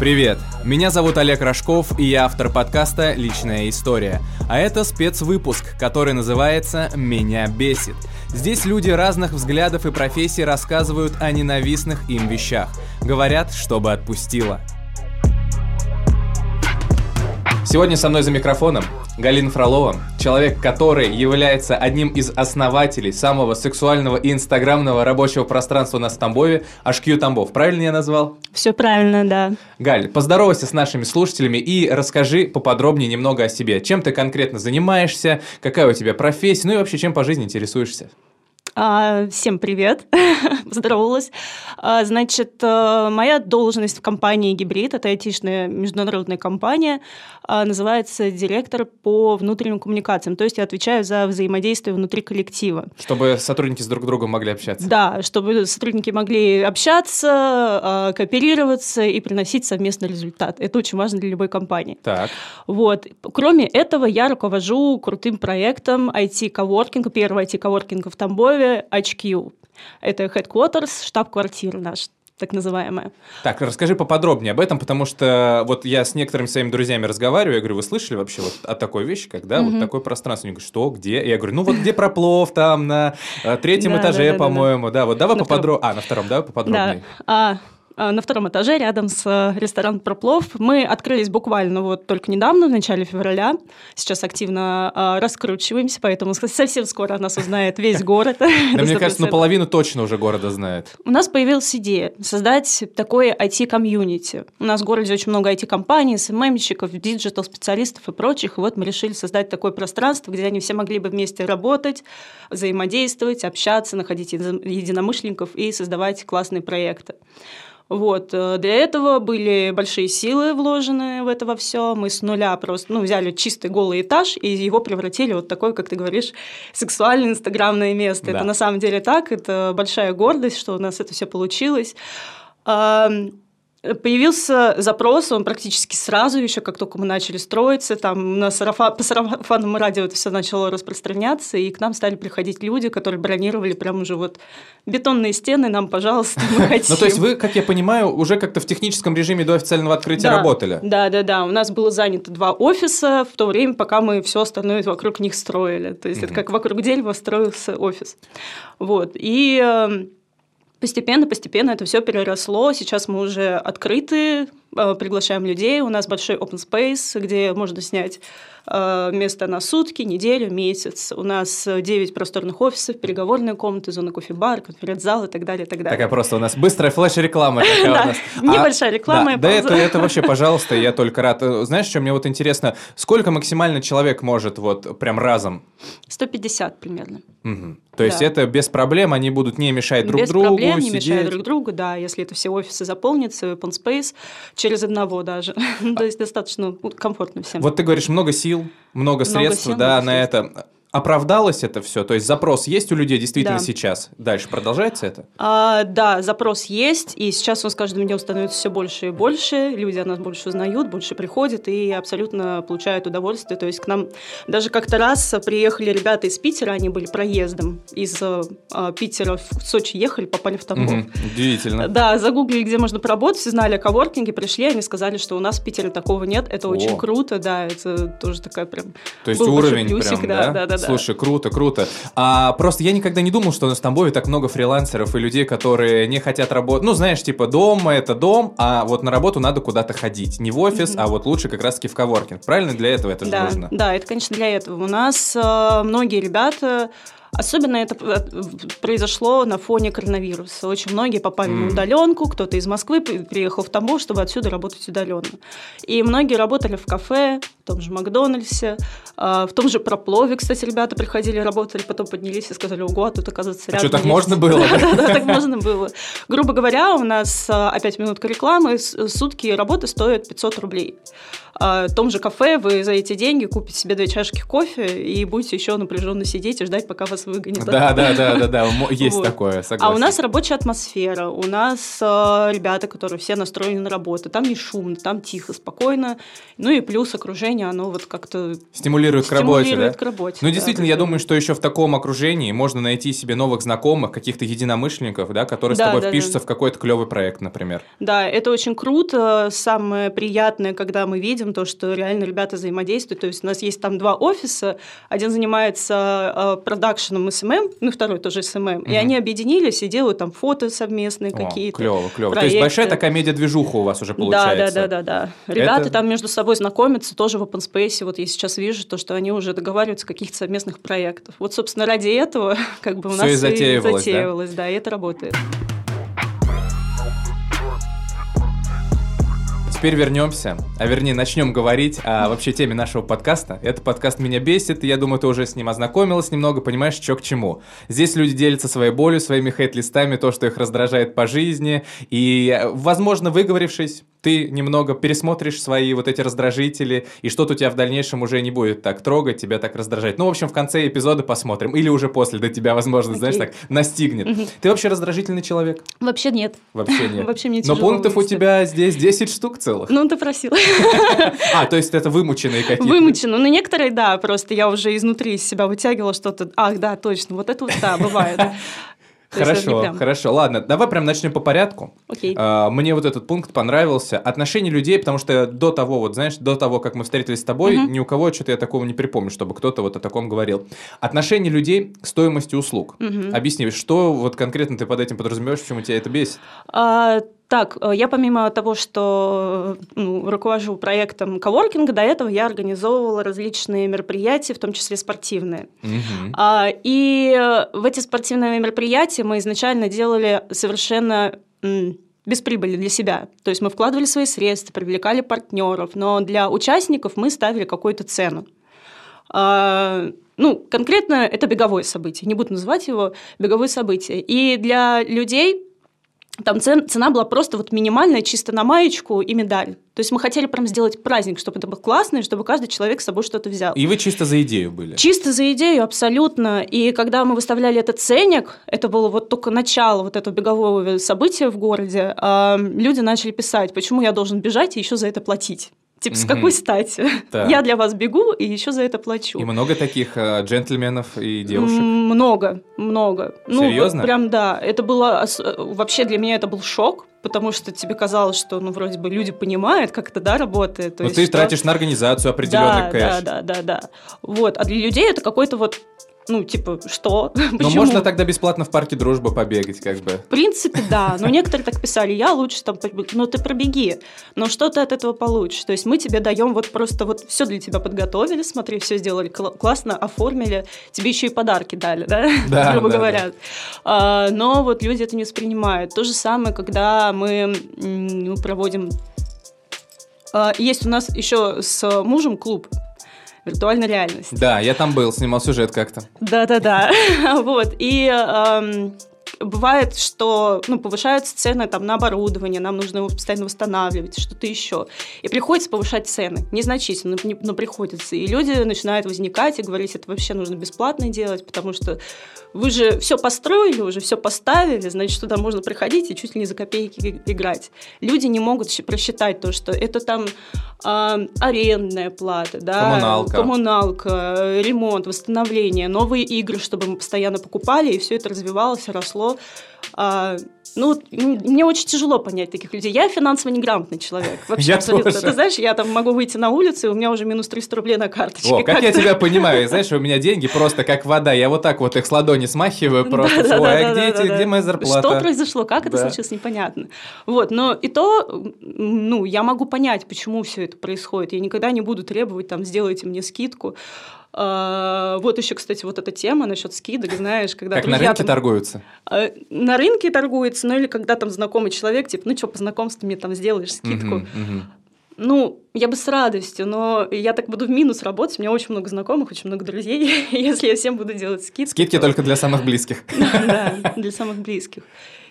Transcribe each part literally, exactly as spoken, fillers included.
Привет, меня зовут Олег Рожков, и я автор подкаста «Личная история». А это спецвыпуск, который называется «Меня бесит». Здесь люди разных взглядов и профессий рассказывают о ненавистных им вещах. Говорят, чтобы отпустило. Сегодня со мной за микрофоном Галина Фролова, человек, который является одним из основателей самого сексуального и инстаграмного рабочего пространства на Тамбове, эйч кью Тамбов. Правильно я назвал? Все правильно, да. Галь, поздоровайся с нашими слушателями и расскажи поподробнее немного о себе. Чем ты конкретно занимаешься, какая у тебя профессия, ну и вообще чем по жизни интересуешься? Всем привет, поздоровалась. Значит, моя должность в компании «Гибрид», это айтишная международная компания, называется директор по внутренним коммуникациям, то есть я отвечаю за взаимодействие внутри коллектива. Чтобы сотрудники с друг другом могли общаться. Да, чтобы сотрудники могли общаться, кооперироваться и приносить совместный результат. Это очень важно для любой компании. Так. Вот. Кроме этого, я руковожу крутым проектом ай ти-коворкинга, первого ай ти-коворкинга в Тамбове, эйч кью. Это headquarters, штаб-квартира наш, так называемая. Так, расскажи поподробнее об этом, потому что вот я с некоторыми своими друзьями разговариваю, я говорю, вы слышали вообще вот о такой вещи, когда mm-hmm. вот такое пространство? Они говорят, что, где? Я говорю, ну вот где проплов там на третьем этаже, по-моему, да, вот давай поподробнее. А, на втором, давай поподробнее. На втором этаже, рядом с рестораном «Проплов». Мы открылись буквально вот только недавно, в начале февраля. Сейчас активно раскручиваемся, поэтому совсем скоро нас узнает весь город. Мне кажется, наполовину точно уже города знает. У нас появилась идея создать такое ай ти-комьюнити. У нас в городе очень много ай ти-компаний, эс эм эм-щиков, диджитал-специалистов и прочих. И вот мы решили создать такое пространство, где они все могли бы вместе работать, взаимодействовать, общаться, находить единомышленников и создавать классные проекты. Вот, для этого были большие силы вложены в это во все. Мы с нуля просто ну, взяли чистый голый этаж и его превратили вот в такое, как ты говоришь, сексуальное инстаграмное место. Да. Это на самом деле так, это большая гордость, что у нас это все получилось. Появился запрос, он практически сразу, еще как только мы начали строиться, там на сарафан, по сарафанному радио это все начало распространяться, и к нам стали приходить люди, которые бронировали прям уже вот бетонные стены, нам, пожалуйста, мы хотим. Ну, то есть вы, как я понимаю, уже как-то в техническом режиме до официального открытия работали? Да, да, да. У нас было занято два офиса в то время, пока мы все остальное вокруг них строили. То есть это как вокруг дерева строился офис. Вот. И... Постепенно-постепенно это все переросло. Сейчас мы уже открыты, приглашаем людей. У нас большой open space, где можно снять место на сутки, неделю, месяц. У нас девять просторных офисов, переговорные комнаты, зона кофе-бар, конференц-зал и так далее, и так далее. Такая просто у нас быстрая флеш-реклама. Небольшая реклама. Да, это вообще, пожалуйста, я только рад. Знаешь, что мне вот интересно, сколько максимально человек может вот прям разом? сто пятьдесят примерно. То есть это без проблем, они будут не мешать друг другу. Не мешая друг другу, да, если это все офисы заполнятся, open space, через одного даже. То есть достаточно комфортно всем. Вот ты говоришь, много сил, много, много средств, сил, да, много на средств. Это. Оправдалось это все? То есть запрос есть у людей действительно да. сейчас? Дальше продолжается это? А, да, запрос есть, и сейчас он с каждым днем становится все больше и больше, люди о нас больше узнают, больше приходят и абсолютно получают удовольствие. То есть к нам даже как-то раз приехали ребята из Питера, они были проездом из а, Питера в Сочи ехали, попали в Тамбов. Угу, удивительно. Да, загуглили, где можно поработать, знали о коворкинге, пришли, они сказали, что у нас в Питере такого нет, это о. очень круто, да, это тоже такая прям... То есть уровень плюсик, прям, да? Да, да, да. Слушай, круто, круто. А, просто я никогда не думал, что у нас в Тамбове так много фрилансеров и людей, которые не хотят работать. Ну, знаешь, типа, дом – это дом, а вот на работу надо куда-то ходить. Не в офис, mm-hmm. а вот лучше как раз-таки в коворкинг. Правильно? Для этого это же да, нужно. Да, это, конечно, для этого. У нас э, многие ребята... Особенно это произошло на фоне коронавируса. Очень многие попали mm. на удаленку, кто-то из Москвы приехал в Тамбов, чтобы отсюда работать удаленно. И многие работали в кафе, в том же Макдональдсе, в том же Проплове, кстати, ребята приходили, работали, потом поднялись и сказали, ого, а тут, оказывается, рядом. А что, так можно было? Да, так можно было. Грубо говоря, у нас опять минутка рекламы, сутки работы стоят пятьсот рублей. в том же кафе вы за эти деньги купите себе две чашки кофе и будете еще напряженно сидеть и ждать, пока вас выгонят. Да, да, да, да, да, есть такое, согласен. А у нас рабочая атмосфера, у нас ребята, которые все настроены на работу, там не шумно, там тихо, спокойно, ну и плюс окружение, оно вот как-то стимулирует к работе. Ну действительно, я думаю, что еще в таком окружении можно найти себе новых знакомых, каких-то единомышленников, да, которые с тобой впишутся в какой-то клевый проект, например. Да, это очень круто. Самое приятное, когда мы видим то, что реально ребята взаимодействуют. То есть у нас есть там два офиса. Один занимается продакшеном эс эм эм, ну второй тоже эс эм эм. Угу. И они объединились и делают там фото совместные какие-то. Клево, клево. То есть большая такая медиадвижуха у вас уже получается. Да, да, да, да, да. Ребята это... там между собой знакомятся тоже в Open Space. Вот я сейчас вижу то, что они уже договариваются о каких-то совместных проектах. Вот, собственно, ради этого как бы у нас все и затеивалось, и, затеивалось да? да, и это работает. Теперь вернемся, а вернее начнем говорить о вообще теме нашего подкаста. Этот подкаст меня бесит, и я думаю, ты уже с ним ознакомилась немного, понимаешь, что к чему. Здесь люди делятся своей болью, своими хейт-листами, то, что их раздражает по жизни. И, возможно, выговорившись, ты немного пересмотришь свои вот эти раздражители, и что-то у тебя в дальнейшем уже не будет так трогать, тебя так раздражать. Ну, в общем, в конце эпизода посмотрим. Или уже после, до тебя, возможно, okay. знаешь, так настигнет. Mm-hmm. Ты вообще раздражительный человек? Вообще нет. Вообще нет. Вообще мне тяжело. Но пунктов у тебя здесь десять штук целых. Ну, ты просил. А, то есть это вымученные какие-то? Вымученные. Ну, некоторые, да, просто я уже изнутри из себя вытягивала что-то. Ах, да, точно, вот это вот, да, бывает. Хорошо, прям... хорошо. Ладно, давай прям начнем по порядку. Окей. А, мне вот этот пункт понравился. Отношение людей, потому что до того, вот знаешь, до того, как мы встретились с тобой, угу. ни у кого что-то я такого не припомню, чтобы кто-то вот о таком говорил. Отношение людей к стоимости услуг. Угу. Объясни, что вот конкретно ты под этим подразумеваешь, почему тебя это бесит? А... Так, я помимо того, что ну, руковожу проектом коворкинга, до этого я организовывала различные мероприятия, в том числе спортивные. Mm-hmm. А, и в эти спортивные мероприятия мы изначально делали совершенно... М- без прибыли для себя. То есть мы вкладывали свои средства, привлекали партнеров, но для участников мы ставили какую-то цену. А- Ну, конкретно это беговое событие, не буду называть его беговое событие. И для людей... Там цен, цена была просто вот минимальная, чисто на маечку и медаль. То есть мы хотели прям сделать праздник, чтобы это было классно, и чтобы каждый человек с собой что-то взял. И вы чисто за идею были? Чисто за идею, абсолютно. И когда мы выставляли этот ценник, это было вот только начало вот этого бегового события в городе, люди начали писать, почему я должен бежать и еще за это платить. Типа, с какой стати? Да. Я для вас бегу и еще за это плачу. И много таких э, джентльменов и девушек? Много, много. Серьезно? Ну, вот прям, да. Это было... Вообще для меня это был шок, потому что тебе казалось, что, ну, вроде бы люди понимают, как это, да, работает. То Но есть, ты что... тратишь на организацию определенный да, кэш. Да, да, да, да. Вот. А для людей это какой-то вот... Ну, типа, что? Ну, можно тогда бесплатно в парке «Дружба» побегать, как бы. В принципе, да. Но некоторые так писали, я лучше там... Ну, ты пробеги, но что ты от этого получишь? То есть мы тебе даем вот просто вот все для тебя подготовили, смотри, все сделали классно, оформили, тебе еще и подарки дали, да? Да, грубо да, говоря. Да. А, но вот люди это не воспринимают. То же самое, когда мы ну, проводим... А, есть у нас еще с мужем клуб, виртуальная реальность. Да, я там был, снимал сюжет как-то. Да-да-да. Вот. И эм, бывает, что ну, повышаются цены там, на оборудование, нам нужно его постоянно восстанавливать, что-то еще. И приходится повышать цены. Незначительно, но приходится. И люди начинают возникать и говорить, это вообще нужно бесплатно делать, потому что вы же все построили, уже все поставили, значит, туда можно приходить и чуть ли не за копейки играть. Люди не могут просчитать то, что это там... А, арендная плата, да, коммуналка. коммуналка, ремонт, восстановление, новые игры, чтобы мы постоянно покупали, и все это развивалось, росло. А, ну, мне очень тяжело понять таких людей. Я финансово неграмотный человек. Вообще, абсолютно. Ты знаешь, я там могу выйти на улицу, и у меня уже минус триста рублей на карточке. О, как я тебя понимаю. Знаешь, у меня деньги просто как вода. Я вот так вот их с ладони смахиваю просто. Ой, а где эти, где моя зарплата? Что произошло? Как это случилось? Непонятно. Вот, но и то, ну, я могу понять, почему все это происходит. Я никогда не буду требовать, там, сделайте мне скидку. Вот еще, кстати, вот эта тема насчет скидок, знаешь, когда... Как друзья, на рынке там, торгуются? На рынке торгуются, ну или когда там знакомый человек, типа, ну что, по знакомству мне там сделаешь скидку. Uh-huh, uh-huh. Ну, я бы с радостью, но я так буду в минус работать. У меня очень много знакомых, очень много друзей. Если я всем буду делать скидки... Скидки то... только для самых близких. Да, для самых близких.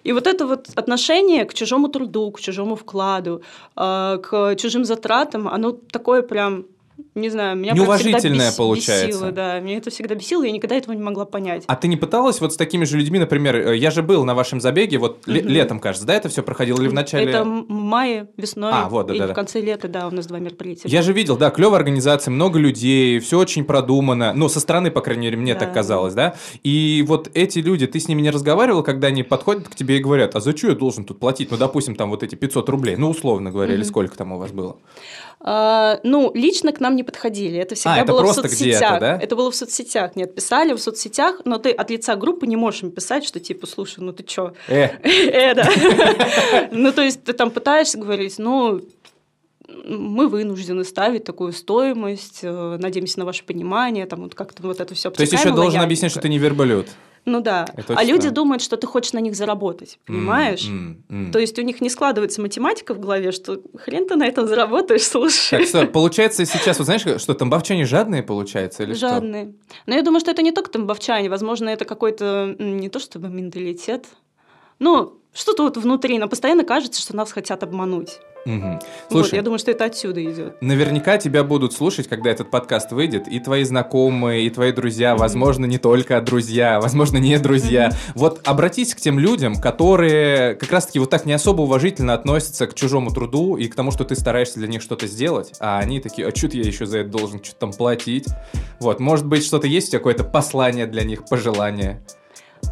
И вот это вот отношение к чужому труду, к чужому вкладу, к чужим затратам, оно такое прям... Не знаю, меня неуважительное бес... получается. Бесило, да. Меня это всегда бесило, я никогда этого не могла понять. А ты не пыталась вот с такими же людьми, например, я же был на вашем забеге, вот mm-hmm. летом, кажется, да, это все проходило или в начале? Это в мае, весной а, вот, да, и да, в да. конце лета, да, у нас два мероприятия. Я же видел, да, клевая организация, много людей, все очень продумано, ну, со стороны, по крайней мере, мне да. так казалось, да, и вот эти люди, ты с ними не разговаривал, когда они подходят к тебе и говорят, а за что я должен тут платить, ну, допустим, там вот эти пятьсот рублей, ну, условно говоря, mm-hmm. или сколько там у вас было? А, ну, лично к нам не подходили. Это всегда а, это было в соцсетях. Да? Это было в соцсетях. Нет, писали в соцсетях, но ты от лица группы не можешь им писать, что типа, слушай, ну ты чё? Э. Э, да. Ну, то есть, ты там пытаешься говорить, ну, мы вынуждены ставить такую стоимость, надеемся на ваше понимание, там вот как-то вот это все. То есть, еще должен объяснить, что ты не верблюд. Ну да. А люди думают, что ты хочешь на них заработать, понимаешь? Mm, mm, mm. То есть у них не складывается математика в голове, что хрен ты на этом заработаешь, слушай. Так что, получается сейчас, вот знаешь, что тамбовчане жадные, получается, или жадные. что? Жадные. Но я думаю, что это не только тамбовчане, возможно, это какой-то не то чтобы менталитет, но что-то вот внутри, нам постоянно кажется, что нас хотят обмануть. Угу. Слушай, вот, я думаю, что это отсюда идет. Наверняка тебя будут слушать, когда этот подкаст выйдет, и твои знакомые, и твои друзья, возможно, не только друзья, возможно, не друзья. Вот обратись к тем людям, которые как раз-таки вот так не особо уважительно относятся к чужому труду и к тому, что ты стараешься для них что-то сделать, а они такие, а чё-то я еще за это должен что-то там платить. Вот, может быть, что-то есть, какое-то послание для них, пожелание.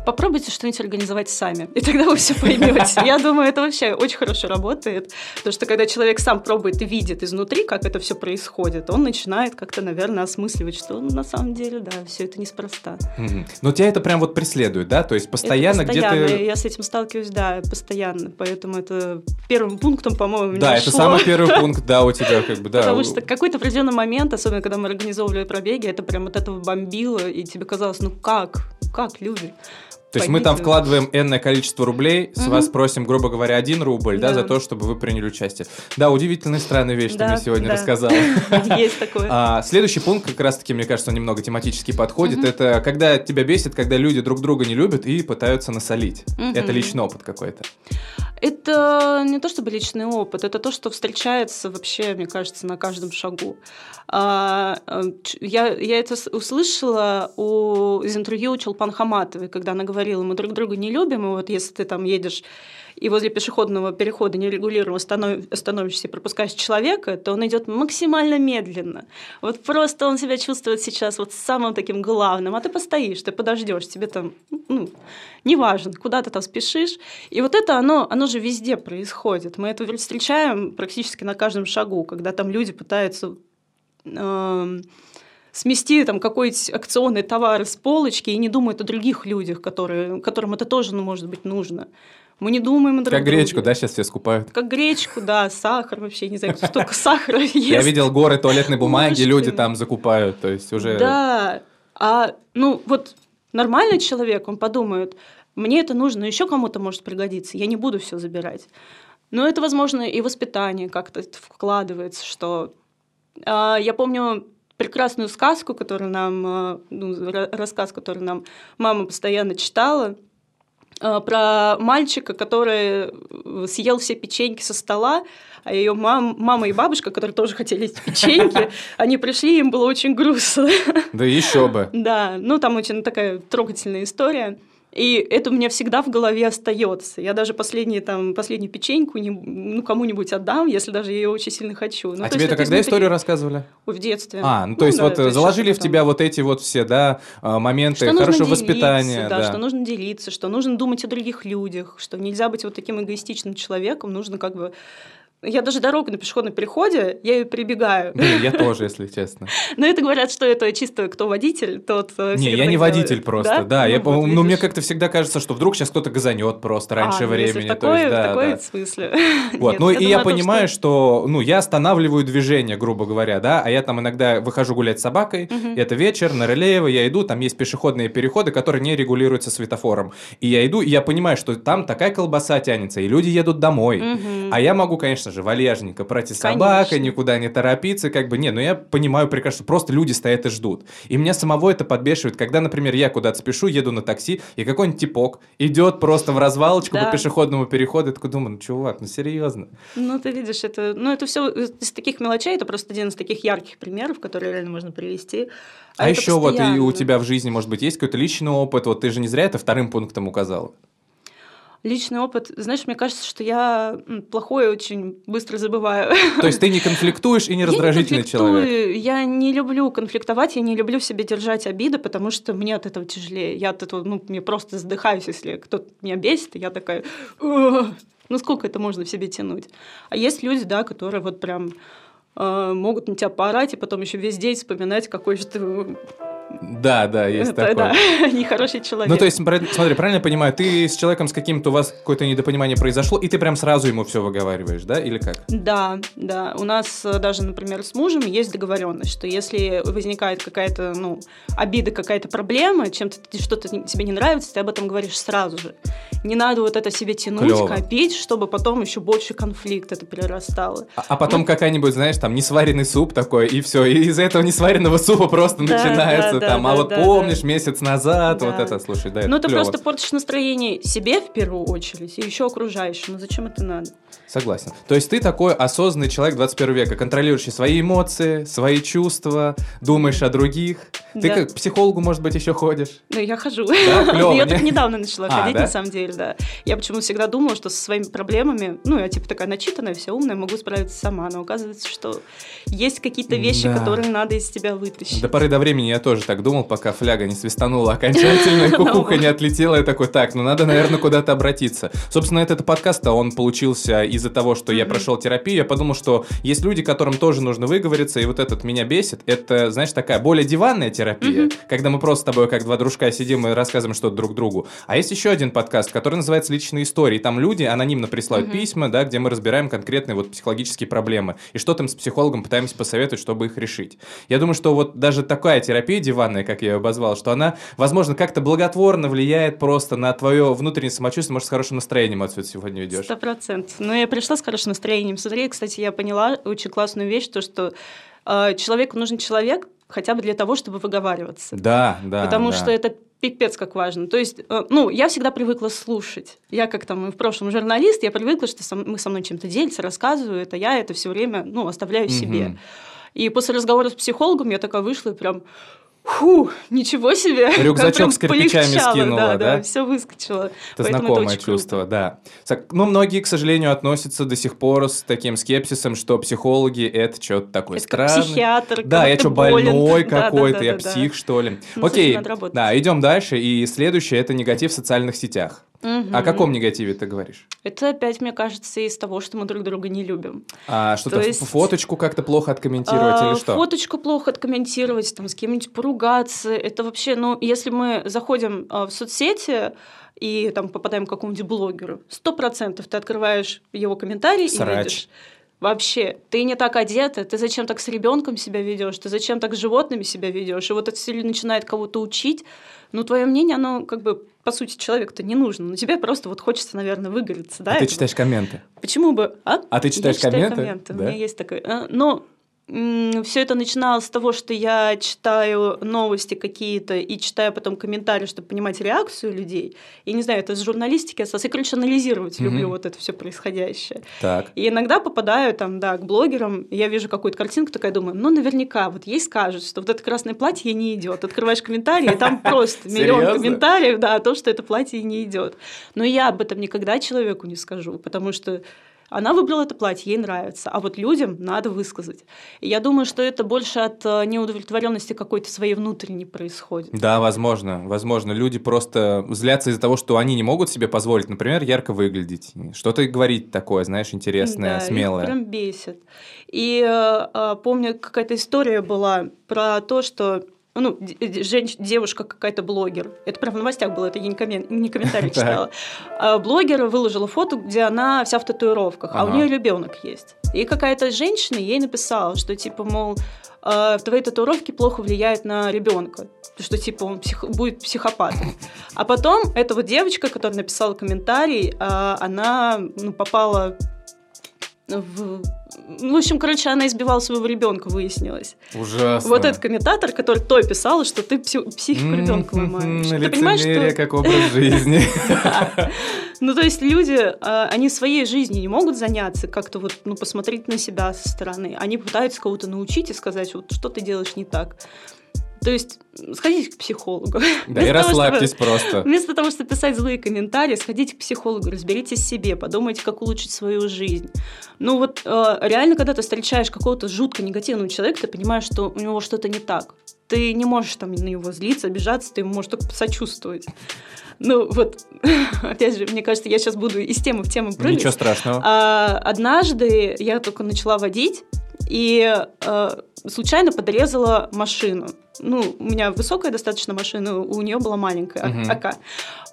Попробуйте что-нибудь организовать сами, и тогда вы все поймете. Я думаю, это вообще очень хорошо работает, потому что когда человек сам пробует и видит изнутри, как это все происходит, он начинает как-то, наверное, осмысливать, что ну, на самом деле, да, все это неспроста. Mm-hmm. Но тебя это прям вот преследует, да? То есть постоянно, постоянно. где-то... Я с этим сталкиваюсь, да, постоянно, поэтому это первым пунктом, по-моему, да, это шло. Самый первый пункт, да, у тебя как бы, да. Потому что какой-то определенный момент, особенно когда мы организовывали пробеги, это прям от этого бомбило, и тебе казалось, ну как, как люди... То есть мы там вкладываем энное количество рублей, с угу. вас просим, грубо говоря, один рубль, да, да, за то, чтобы вы приняли участие. Да, удивительная странная вещь, да, ты мне сегодня да. рассказала. Есть такое. А, следующий пункт, как раз-таки, мне кажется, он немного тематически подходит, угу. это когда тебя бесит, когда люди друг друга не любят и пытаются насолить. Угу. Это личный опыт какой-то. Это не то чтобы личный опыт, это то, что встречается вообще, мне кажется, на каждом шагу. Я, я это услышала у, из интервью Чулпан Хаматовой, когда она говорила, мы друг друга не любим, и вот если ты там едешь и возле пешеходного перехода нерегулированно становишься и пропускаешь человека, то он идет максимально медленно. Вот просто он себя чувствует сейчас вот самым таким главным, а ты постоишь, ты подождешь, тебе там, ну, неважно, куда ты там спешишь. И вот это оно, оно же везде происходит. Мы это встречаем практически на каждом шагу, когда там люди пытаются... Э- смести там какой-нибудь акционный товар с полочки и не думают о других людях, которые, которым это тоже, ну, может быть, нужно. Мы не думаем о других. Как гречку, друге. Да, сейчас все скупают? Как гречку, да, сахар вообще, не знаю, столько сахара есть. Я видел горы туалетной бумаги, люди там закупают, то есть уже... Да, а, ну, вот нормальный человек, он подумает, мне это нужно, еще кому-то может пригодиться, я не буду все забирать. Но это, возможно, и воспитание как-то вкладывается, что... Я помню... прекрасную сказку, которую нам, ну, рассказ, который нам мама постоянно читала, про мальчика, который съел все печеньки со стола, а ее мам, мама и бабушка, которые тоже хотели есть печеньки, они пришли, им было очень грустно. Да еще бы. Да, ну там очень такая трогательная история. И это у меня всегда в голове остается. Я даже последние, там, последнюю печеньку не, ну, кому-нибудь отдам, если даже я ее очень сильно хочу. Ну, а тебе это когда историю при... рассказывали? Ой, в детстве. А, ну, ну то есть, да, вот то заложили в тебя там... вот эти вот все, да, моменты что хорошего делиться, воспитания. Да, да, что нужно делиться, что нужно думать о других людях, что нельзя быть вот таким эгоистичным человеком, нужно как бы... Я даже дорогу на пешеходном переходе, я ее перебегаю. Блин, я тоже, если честно. Но это говорят, что это чисто кто водитель, тот... Не, я не водитель просто, да. Ну, мне как-то всегда кажется, что вдруг сейчас кто-то газанет просто раньше времени. Такое, в такой смысле. Вот, ну и я понимаю, что, ну, я останавливаю движение, грубо говоря, да, а я там иногда выхожу гулять с собакой, это вечер, на Рылеево я иду, там есть пешеходные переходы, которые не регулируются светофором. И я иду, и я понимаю, что там такая колбаса тянется, и люди едут домой. А я могу, конечно, конечно же, валежненько, пройти собакой, никуда не торопиться, как бы, не, ну я понимаю прекрасно, что просто люди стоят и ждут. И меня самого это подбешивает, когда, например, я куда-то спешу, еду на такси, и какой-нибудь типок идет просто в развалочку, да, по пешеходному переходу, я такой думаю, ну, чувак, ну, серьезно. Ну, ты видишь, это, ну, это все из таких мелочей, это просто один из таких ярких примеров, которые реально можно привести. А, а еще постоянно. Вот и у тебя в жизни, может быть, есть какой-то личный опыт, вот ты же не зря это вторым пунктом указала. Личный опыт. Знаешь, мне кажется, что я плохое очень быстро забываю. То есть ты не конфликтуешь и не раздражительный человек? Я не люблю конфликтовать, я не люблю себе держать обиды, потому что мне от этого тяжелее. Я от этого, ну, мне просто задыхаюсь, если кто-то меня бесит, и я такая, ну сколько это можно в себе тянуть? А есть люди, да, которые вот прям могут на тебя поорать, и потом еще весь день вспоминать, какой же ты... Да, да, есть это, такое. Да, нехороший человек. Ну, то есть, смотри, правильно я понимаю, ты с человеком с каким-то, у вас какое-то недопонимание произошло, и ты прям сразу ему все выговариваешь, да, или как? Да, да. У нас даже, например, с мужем есть договоренность, что если возникает какая-то, ну, обида, какая-то проблема, чем-то что-то тебе не нравится, ты об этом говоришь сразу же. Не надо вот это себе тянуть, клёво, копить, чтобы потом еще больше конфликт это перерастало. А, а потом вот какая-нибудь, знаешь, там, несваренный суп такой, и все, и из-за этого несваренного супа просто да, начинается... Да. Да, там, да, а да, вот да, помнишь, да, месяц назад, да, вот это, слушай, да, это ну, ты клёво. Просто портишь настроение себе в первую очередь и еще окружающим, ну зачем это надо? Согласен. То есть ты такой осознанный человек двадцать первого века, контролирующий свои эмоции, свои чувства, думаешь о других. Да. Ты как к психологу, может быть, еще ходишь? Ну, я хожу. Да, клёво, я только недавно начала а, ходить, да? На самом деле, да. Я почему-то всегда думала, что со своими проблемами, ну, я типа такая начитанная, все умная, могу справиться сама, но оказывается, что есть какие-то вещи, да, которые надо из тебя вытащить. До поры до времени я тоже так думал, пока фляга не свистанула окончательно, и кукуха не отлетела, я такой, так, ну надо, наверное, куда-то обратиться. Собственно, этот подкаст, он получился из-за того, что я прошел терапию, я подумал, что есть люди, которым тоже нужно выговориться, и вот этот меня бесит, это, знаешь, такая более диванная терапия, когда мы просто с тобой, как два дружка, сидим и рассказываем что-то друг другу. А есть еще один подкаст, который называется «Личные истории», там люди анонимно присылают письма, да, где мы разбираем конкретные вот психологические проблемы, и что там с психологом пытаемся посоветовать, чтобы их решить. Я думаю, что вот даже такая терапия диванная, как я ее обозвал, что она, возможно, как-то благотворно влияет просто на твое внутреннее самочувствие, может, с хорошим настроением отсюда сегодня идешь. Сто процентов. Но я пришла с хорошим настроением. Смотри, кстати, я поняла очень классную вещь, то, что э, человеку нужен человек хотя бы для того, чтобы выговариваться. Да, да. Потому да. что это пипец как важно. То есть, э, ну, я всегда привыкла слушать. Я как там в прошлом журналист, я привыкла, что со, мы со мной чем-то делятся, рассказывают, а я это все время, ну, оставляю себе. Угу. И после разговора с психологом я такая вышла и прям... Фу, ничего себе! Рюкзачок с кирпичами скинула, да? Да, да, все выскочило. Это поэтому знакомое это чувство, круто, да. Но многие, к сожалению, относятся до сих пор с таким скепсисом, что психологи – это что-то такое странное. Это как психиатр, да, я что, больной какой-то, да, да, да, я да, псих, да, что ли? Ну, окей, да, идем дальше. И следующее – это негатив в социальных сетях. Угу. О каком негативе ты говоришь? Это опять, мне кажется, из того, что мы друг друга не любим. А что-то есть... фоточку как-то плохо откомментировать а, или что? Фоточку плохо откомментировать, там, с кем-нибудь поругаться. Это вообще, ну, если мы заходим а, в соцсети... и там попадаем к какому-нибудь блогеру, сто процентов ты открываешь его комментарий срач, и видишь. Вообще, ты не так одета, ты зачем так с ребенком себя ведешь, ты зачем так с животными себя ведешь, и вот это сильно начинает кого-то учить, ну, твое мнение, оно как бы, по сути, человеку-то не нужно, но тебе просто вот хочется, наверное, выгореться. Да, а ты читаешь комменты? Почему бы? А, а ты читаешь я комменты? комменты. Да? У меня есть такое. А, но... Все это начиналось с того, что я читаю новости какие-то и читаю потом комментарии, чтобы понимать реакцию людей. И не знаю, это с журналистики осталось. Я, короче, анализировать mm-hmm. люблю вот это все происходящее. Так. И иногда попадаю там, да, к блогерам, я вижу какую-то картинку, такая думаю, ну, наверняка, вот ей скажут, что вот это красное платье ей не идет. Открываешь комментарии, и там просто миллион комментариев о том, что это платье ей не идет. Но я об этом никогда человеку не скажу, потому что... Она выбрала это платье, ей нравится, а вот людям надо высказать. И я думаю, что это больше от неудовлетворенности какой-то своей внутренней происходит. Да, возможно, возможно. Люди просто злятся из-за того, что они не могут себе позволить, например, ярко выглядеть, что-то говорить такое, знаешь, интересное, да, смелое. Да, прям бесит. И ä, помню, какая-то история была про то, что... Ну, девушка какая-то блогер. Это прям в новостях было, это я не, коммен... не комментарий читала. Блогер выложила фото, где она вся в татуировках, а у нее ребенок есть. И какая-то женщина ей написала, что типа, мол, твои татуировки плохо влияют на ребенка, что типа он псих... будет психопатом. А потом эта вот девочка, которая написала комментарий, она ну, попала... В... В общем, короче, она избивала своего ребенка, выяснилось. Ужасно. Вот этот комментатор, который той писал, что ты психику ребенка ломаешь. Лицемерие как образ жизни. Ну, то есть люди, они своей жизнью не могут заняться, как-то вот, ну, посмотреть на себя со стороны. Они пытаются кого-то научить и сказать, вот что ты делаешь не так. То есть сходите к психологу. Да, и расслабьтесь просто. Вместо того, чтобы писать злые комментарии, сходите к психологу, разберитесь в себе, подумайте, как улучшить свою жизнь. Ну вот э, реально, когда ты встречаешь какого-то жутко негативного человека, ты понимаешь, что у него что-то не так. Ты не можешь там на него злиться, обижаться, ты ему можешь только посочувствовать. Ну вот, опять же, мне кажется, я сейчас буду из темы в тему прыгать. Ничего страшного. А, однажды я только начала водить, и э, случайно подрезала машину. Ну, у меня высокая достаточно машина, у нее была маленькая uh-huh. АК.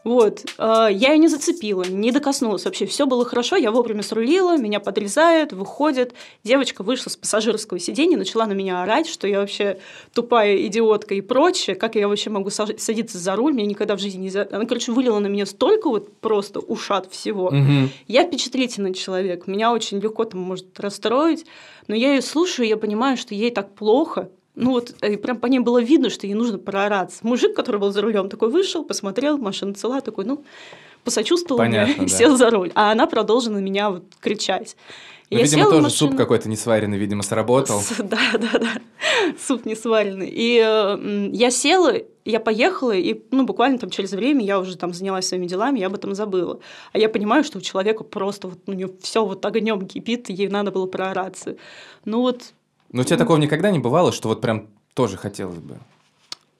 Вот. Э, я ее не зацепила, не докоснулась вообще. Все было хорошо, я вовремя срулила, меня подрезает, выходит. Девочка вышла с пассажирского сиденья, начала на меня орать, что я вообще тупая идиотка и прочее. Как я вообще могу садиться за руль? Меня никогда в жизни не... За... Она, короче, вылила на меня столько вот просто ушат всего. Uh-huh. Я впечатлительный человек. Меня очень легко там может расстроить. Но я ее слушаю, я понимаю, что ей так плохо. Ну вот, прям по ней было видно, что ей нужно проораться. Мужик, который был за рулем, такой вышел, посмотрел, машина цела, такой, ну, посочувствовал Понятно, мне, да. сел за руль. А она продолжила на меня вот кричать. Ну, я видимо, села тоже машину... суп какой-то несваренный, видимо, сработал. Да, да, да, суп несваренный. И э, я села, я поехала, и ну, буквально там через время я уже там занялась своими делами, я об этом забыла. А я понимаю, что у человека просто вот, у нее все вот огнем кипит, ей надо было проораться. Ну вот... Но у тебя такого никогда не бывало, что вот прям тоже хотелось бы?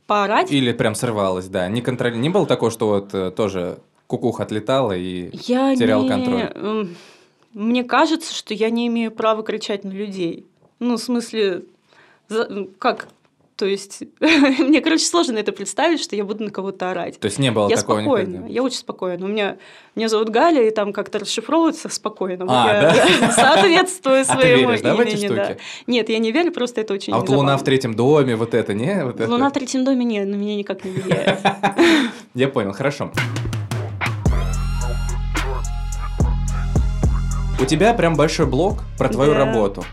Поорать? Или прям сорвалось, да. Не, контроль... не было такого, что вот тоже кукуха отлетала и я терял не... контроль? Мне кажется, что я не имею права кричать на людей. Ну, в смысле, за... как... То есть, мне, короче, сложно это представить, что я буду на кого-то орать. То есть, не было я такого никогда? Я спокойна, я очень спокойна. У меня, меня зовут Галя, и там как-то расшифровываться спокойно. А, я, да? я соответствую своему а ты веришь, имени. Да, в эти штуки? Да. Нет, я не верю, просто это очень А вот забавно. Луна в третьем доме, вот это, не? Вот это. Луна в третьем доме, нет, на меня никак не влияет. Я понял, хорошо. У тебя прям большой блог про твою да. работу.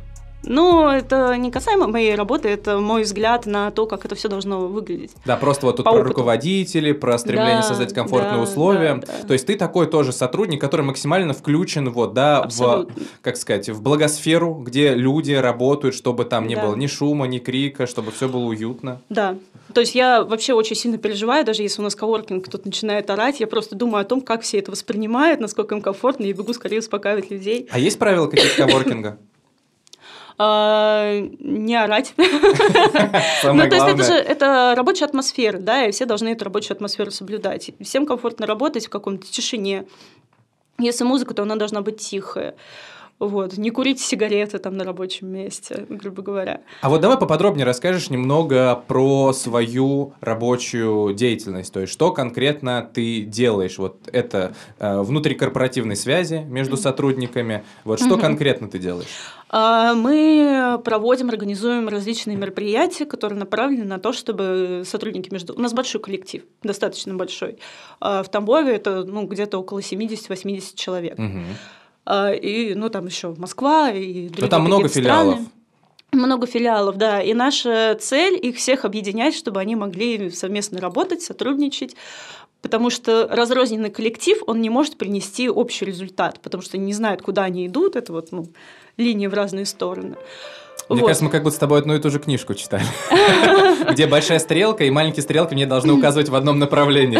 Ну, это не касаемо моей работы, это мой взгляд на то, как это все должно выглядеть. Да, просто вот тут По про опыту. руководителей, про стремление да, создать комфортные да, условия. Да, да. То есть ты такой тоже сотрудник, который максимально включен вот, да, в, как сказать, в благосферу, где люди работают, чтобы там не да. было ни шума, ни крика, чтобы все было уютно. Да. То есть я вообще очень сильно переживаю, даже если у нас коворкинг, кто-то начинает орать, я просто думаю о том, как все это воспринимают, насколько им комфортно, и бегу скорее успокаивать людей. А есть правила каких-то коворкинга? Не орать. Ну, то есть, это же это рабочая атмосфера, да, и все должны эту рабочую атмосферу соблюдать. Всем комфортно работать в каком-то тишине. Если музыка, то она должна быть тихая. Вот, не курить сигареты там на рабочем месте, грубо говоря. А вот давай поподробнее расскажешь немного про свою рабочую деятельность, то есть что конкретно ты делаешь, вот это э, внутрикорпоративной связи между сотрудниками, вот что mm-hmm. конкретно ты делаешь? Мы проводим, организуем различные мероприятия, которые направлены на то, чтобы сотрудники между... У нас большой коллектив, достаточно большой. В Тамбове это ну, где-то около семьдесят-восемьдесят человек. Mm-hmm. И, ну, там еще Москва и другие страны. Но там много филиалов. Много филиалов, да. И наша цель – их всех объединять, чтобы они могли совместно работать, сотрудничать. Потому что разрозненный коллектив, он не может принести общий результат, потому что не знает, куда они идут. Это вот ну, линии в разные стороны. Мне вот. кажется, мы как будто с тобой одну и ту же книжку читали, где большая стрелка и маленькие стрелки мне должны указывать в одном направлении.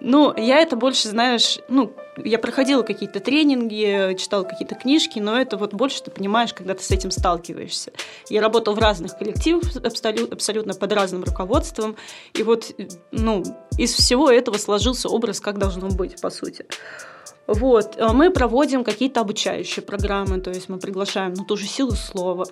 Ну, я это больше, знаешь, ну, я проходила какие-то тренинги, читала какие-то книжки, но это вот больше ты понимаешь, когда ты с этим сталкиваешься. Я работала в разных коллективах абсолютно под разным руководством, и вот ну, из всего этого сложился образ, как должно быть, по сути. Вот, мы проводим какие-то обучающие программы, то есть мы приглашаем ну, ту же силу слова,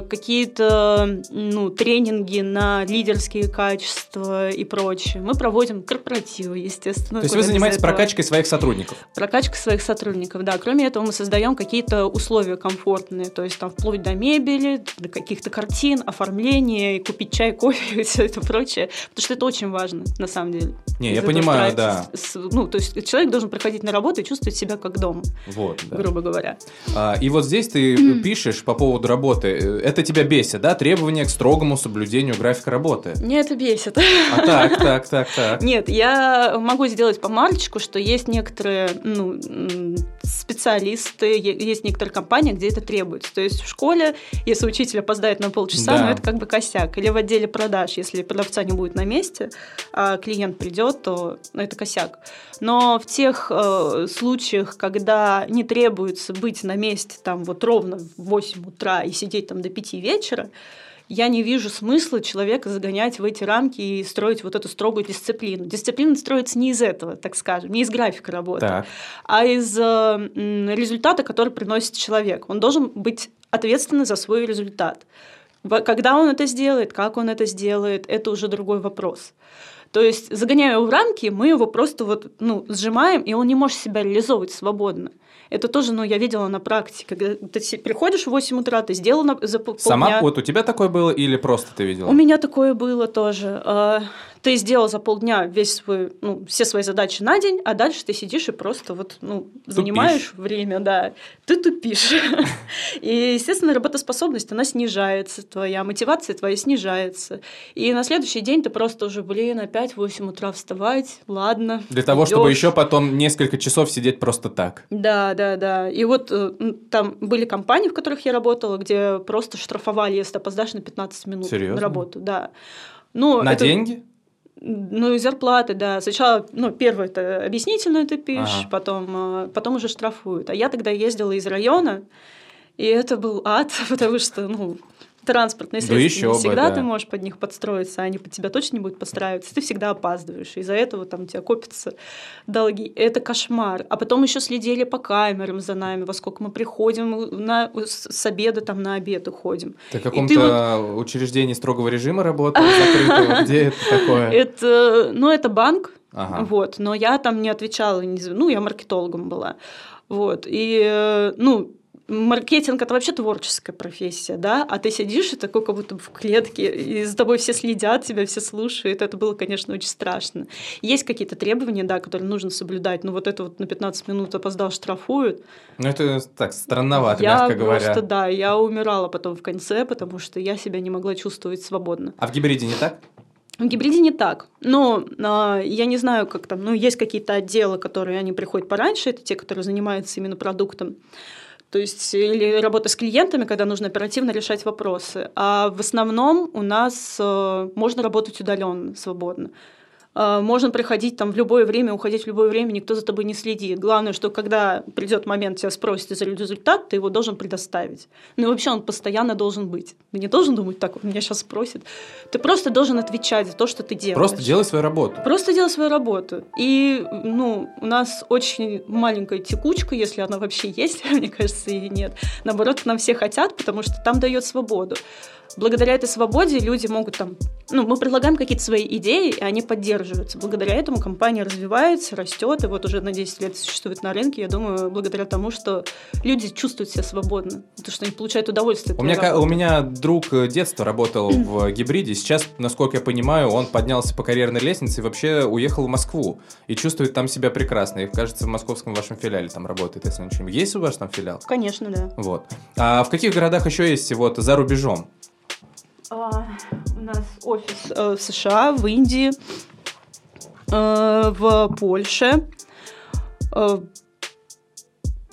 какие-то ну, тренинги на лидерские качества и прочее. Мы проводим корпоративы, естественно. То есть вы занимаетесь прокачкой своих сотрудников? Прокачкой своих сотрудников, да. Кроме этого, мы создаем какие-то условия комфортные, то есть там вплоть до мебели, до каких-то картин, оформления, купить чай, кофе и все это прочее, потому что это очень важно, на самом деле. Не, я понимаю, да. Ну, то есть человек должен проходить приходить на работу и чувствовать себя как дома, вот, да. грубо говоря. А, и вот здесь ты пишешь по поводу работы. Это тебя бесит, да? Требования к строгому соблюдению графика работы. Мне это бесит. А так, так, так, так. Нет, я могу сделать помарочку, что есть некоторые ну, специалисты, есть некоторые компании, где это требуется. То есть в школе, если учитель опоздает на полчаса, да. ну это как бы косяк. Или в отделе продаж, если продавца не будет на месте, а клиент придет, то это косяк. Но в тех э, случаях, когда не требуется быть на месте там вот ровно в восемь утра и сидеть там до пяти вечера, я не вижу смысла человека загонять в эти рамки и строить вот эту строгую дисциплину. Дисциплина строится не из этого, так скажем, не из графика работы, так. а из э, результата, который приносит человек. Он должен быть ответственным за свой результат. Когда он это сделает, как он это сделает, это уже другой вопрос. То есть, загоняя его в рамки, мы его просто вот, ну, сжимаем, и он не может себя реализовывать свободно. Это тоже, ну, я видела на практике, когда ты приходишь в восемь утра, ты сделал на, за полдня. Сама? Вот у тебя такое было или просто ты видела? У меня такое было тоже. Ты сделал за полдня весь свой, ну, все свои задачи на день, а дальше ты сидишь и просто вот, ну, занимаешь тупишь. Время, да, ты тупишь. И, естественно, работоспособность, она снижается, твоя мотивация твоя снижается. И на следующий день ты просто уже, блин, опять в восемь утра вставать, ладно. Для того, чтобы еще потом несколько часов сидеть просто так. Да, да, да. И вот там были компании, в которых я работала, где просто штрафовали, если опоздаешь на пятнадцать минут на работу. Да. Ну, на это... деньги? Ну, и зарплаты, да. Сначала, ну, первое, это объяснительную ты пишешь, ага. потом, потом уже штрафуют. А я тогда ездила из района, и это был ад, потому что, ну, транспортные средства да не всегда бы, да. ты можешь под них подстроиться, они под тебя точно не будут подстраиваться, ты всегда опаздываешь, из-за этого там у тебя копятся долги. Это кошмар. А потом еще следили по камерам за нами, во сколько мы приходим, на, с обеда там на обед уходим. Ты в каком-то вот... учреждении строгого режима работал, закрытого, где это такое? Это, ну, это банк, вот, но я там не отвечала, ну, я маркетологом была, вот, и, ну, маркетинг – это вообще творческая профессия, да? А ты сидишь и такой, как будто в клетке, и за тобой все следят, тебя все слушают. Это было, конечно, очень страшно. Есть какие-то требования, да, которые нужно соблюдать, но вот это вот на пятнадцать минут опоздал, штрафуют. Ну, это так, странновато, я мягко говоря. Я просто, да, я умирала потом в конце, потому что я себя не могла чувствовать свободно. А в гибриде не так? В гибриде не так, но э, я не знаю, как там, ну, есть какие-то отделы, которые, они приходят пораньше, это те, которые занимаются именно продуктом. То есть, или работа с клиентами, когда нужно оперативно решать вопросы. А в основном у нас э, можно работать удаленно, свободно. Э, можно приходить там, в любое время, уходить в любое время, никто за тобой не следит. Главное, что когда придет момент, тебя спросят за результат, ты его должен предоставить. Ну и вообще он постоянно должен быть. Ты не должен думать так, меня сейчас спросят. Ты просто должен отвечать за то, что ты делаешь. Просто делай свою работу. Просто делай свою работу. И ну, у нас очень маленькая текучка, если она вообще есть, мне кажется, или нет. Наоборот, нам все хотят, потому что там дает свободу. Благодаря этой свободе люди могут там... Ну, мы предлагаем какие-то свои идеи, и они поддерживаются. Благодаря этому компания развивается, растет, и вот уже на десять лет существует на рынке, я думаю, благодаря тому, что люди чувствуют себя свободно, потому что они получают удовольствие. У, меня, у меня друг детства работал в гибриде, сейчас, насколько я понимаю, он поднялся по карьерной лестнице и вообще уехал в Москву, и чувствует там себя прекрасно, и, кажется, в московском вашем филиале там работает, если ничего. Есть у вас там филиал? Конечно, да. Вот. А в каких городах еще есть вот за рубежом? Uh, у нас офис uh, в США, в Индии, uh, в Польше. Uh,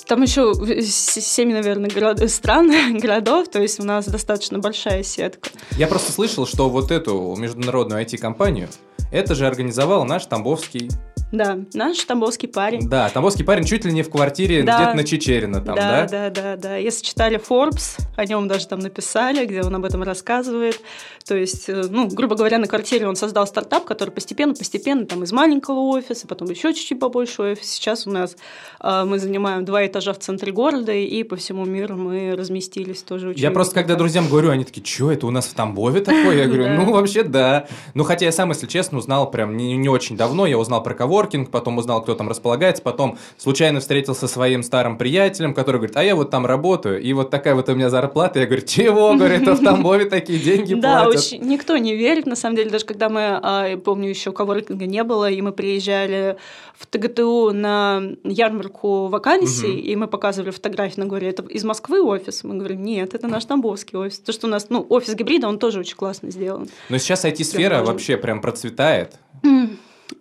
там еще семь, наверное, город... стран, городов, то есть у нас достаточно большая сетка. Я просто слышал, что вот эту международную ай ти-компанию, это же организовал наш тамбовский... Да, наш тамбовский парень. Да, тамбовский парень чуть ли не в квартире, да. где-то на Чичерина там, да? Да, да, да, да. Если читали Forbes, о нем даже там написали, где он об этом рассказывает. То есть, ну, грубо говоря, на квартире он создал стартап, который постепенно-постепенно там из маленького офиса, потом еще чуть-чуть побольше офис. Сейчас у нас э, мы занимаем два этажа в центре города, и по всему миру мы разместились тоже очень. Я просто, когда друзьям говорю, они такие, что это у нас в Тамбове такое? Я говорю, ну, вообще, да. Ну, хотя я сам, если честно, узнал прям не очень давно, я узнал про кого коворкинг, потом узнал, кто там располагается, потом случайно встретился со своим старым приятелем, который говорит, а я вот там работаю, и вот такая вот у меня зарплата. Я говорю, чего, говорит, а в Тамбове такие деньги платят? Да, никто не верит, на самом деле, даже когда мы, помню, еще коворкинга не было, и мы приезжали в ТГТУ на ярмарку вакансий, и мы показывали фотографии, нам говорили, это из Москвы офис? Мы говорим, нет, это наш тамбовский офис. То, что у нас, ну, офис Гибрида, он тоже очень классно сделан. Но сейчас ай ти-сфера вообще прям процветает.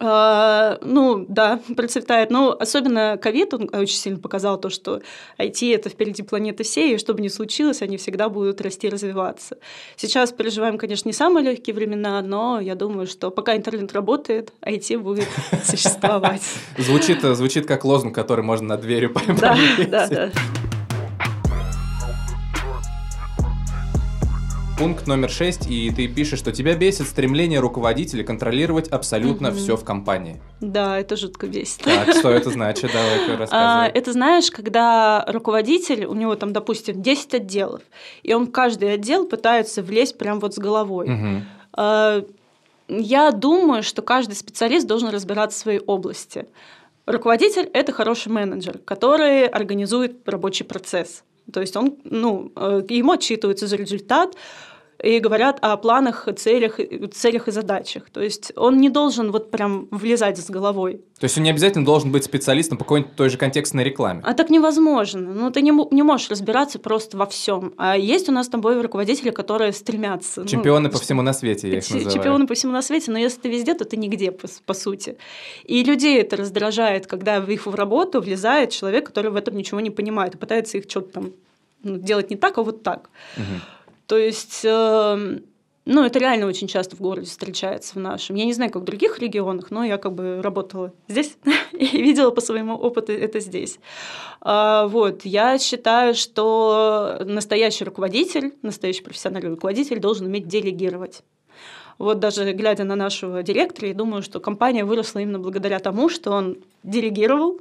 А, ну, да, процветает. Но особенно ковид, он очень сильно показал то, что ай ти – это впереди планеты всей, и что бы ни случилось, они всегда будут расти и развиваться. Сейчас переживаем, конечно, не самые легкие времена, но я думаю, что пока интернет работает, ай ти будет существовать. Звучит как лозунг, который можно на дверью повесить. Да, да, да. Пункт номер шесть, и ты пишешь, что тебя бесит стремление руководителей контролировать абсолютно угу. все в компании. Да, это жутко бесит. Так, что это значит? Давай-ка рассказывай. А, это, знаешь, когда руководитель, у него там, допустим, десять отделов, и он в каждый отдел пытается влезть прям вот с головой. Угу. А, я думаю, что каждый специалист должен разбираться в своей области. Руководитель – это хороший менеджер, который организует рабочий процесс. То есть он, ну, ему отчитываются за результат и говорят о планах, целях, целях и задачах. То есть он не должен вот прям влезать с головой. То есть он не обязательно должен быть специалистом по какой-нибудь той же контекстной рекламе. А так невозможно. Ну, ты не, не можешь разбираться просто во всем. А есть у нас там боевые руководители, которые стремятся. Чемпионы ну, по всему на свете, я их называю. Чемпионы по всему на свете, но если ты везде, то ты нигде, по, по сути. И людей это раздражает, когда в их работу влезает человек, который в этом ничего не понимает, и пытается их что-то там ну, делать не так, а вот так. Угу. То есть, э, ну, это реально очень часто в городе встречается в нашем. Я не знаю, как в других регионах, но я как бы работала здесь и видела по своему опыту это здесь. А, вот, я считаю, что настоящий руководитель, настоящий профессиональный руководитель должен уметь делегировать. Вот даже глядя на нашего директора, я думаю, что компания выросла именно благодаря тому, что он делегировал,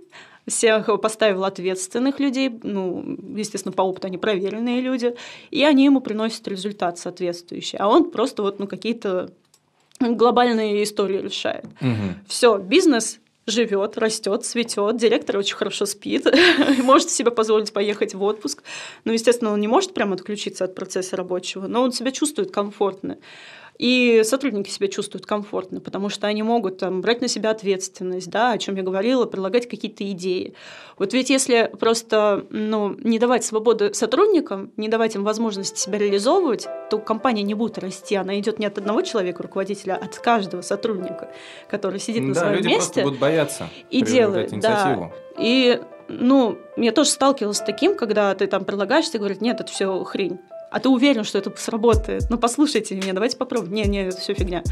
всех поставил ответственных людей, ну, естественно, по опыту они проверенные люди, и они ему приносят результат соответствующий. А он просто вот, ну, какие-то глобальные истории решает. Угу. Все, бизнес живет, растет, цветет, директор очень хорошо спит, может себе позволить поехать в отпуск. Ну, естественно, он не может прямо отключиться от процесса рабочего, но он себя чувствует комфортно. И сотрудники себя чувствуют комфортно, потому что они могут там, брать на себя ответственность, да, о чем я говорила, предлагать какие-то идеи. Вот ведь если просто ну, не давать свободы сотрудникам, не давать им возможности себя реализовывать, то компания не будет расти. Она идет не от одного человека, руководителя, а от каждого сотрудника, который сидит на да, своем месте. Да, люди просто будут бояться и делают инициативу. Да. И, ну, я тоже сталкивалась с таким, когда ты там предлагаешь, ты говоришь, нет, это все хрень. А ты уверен, что это сработает? Ну, послушайте меня, давайте попробуем. Не, не, это все фигня.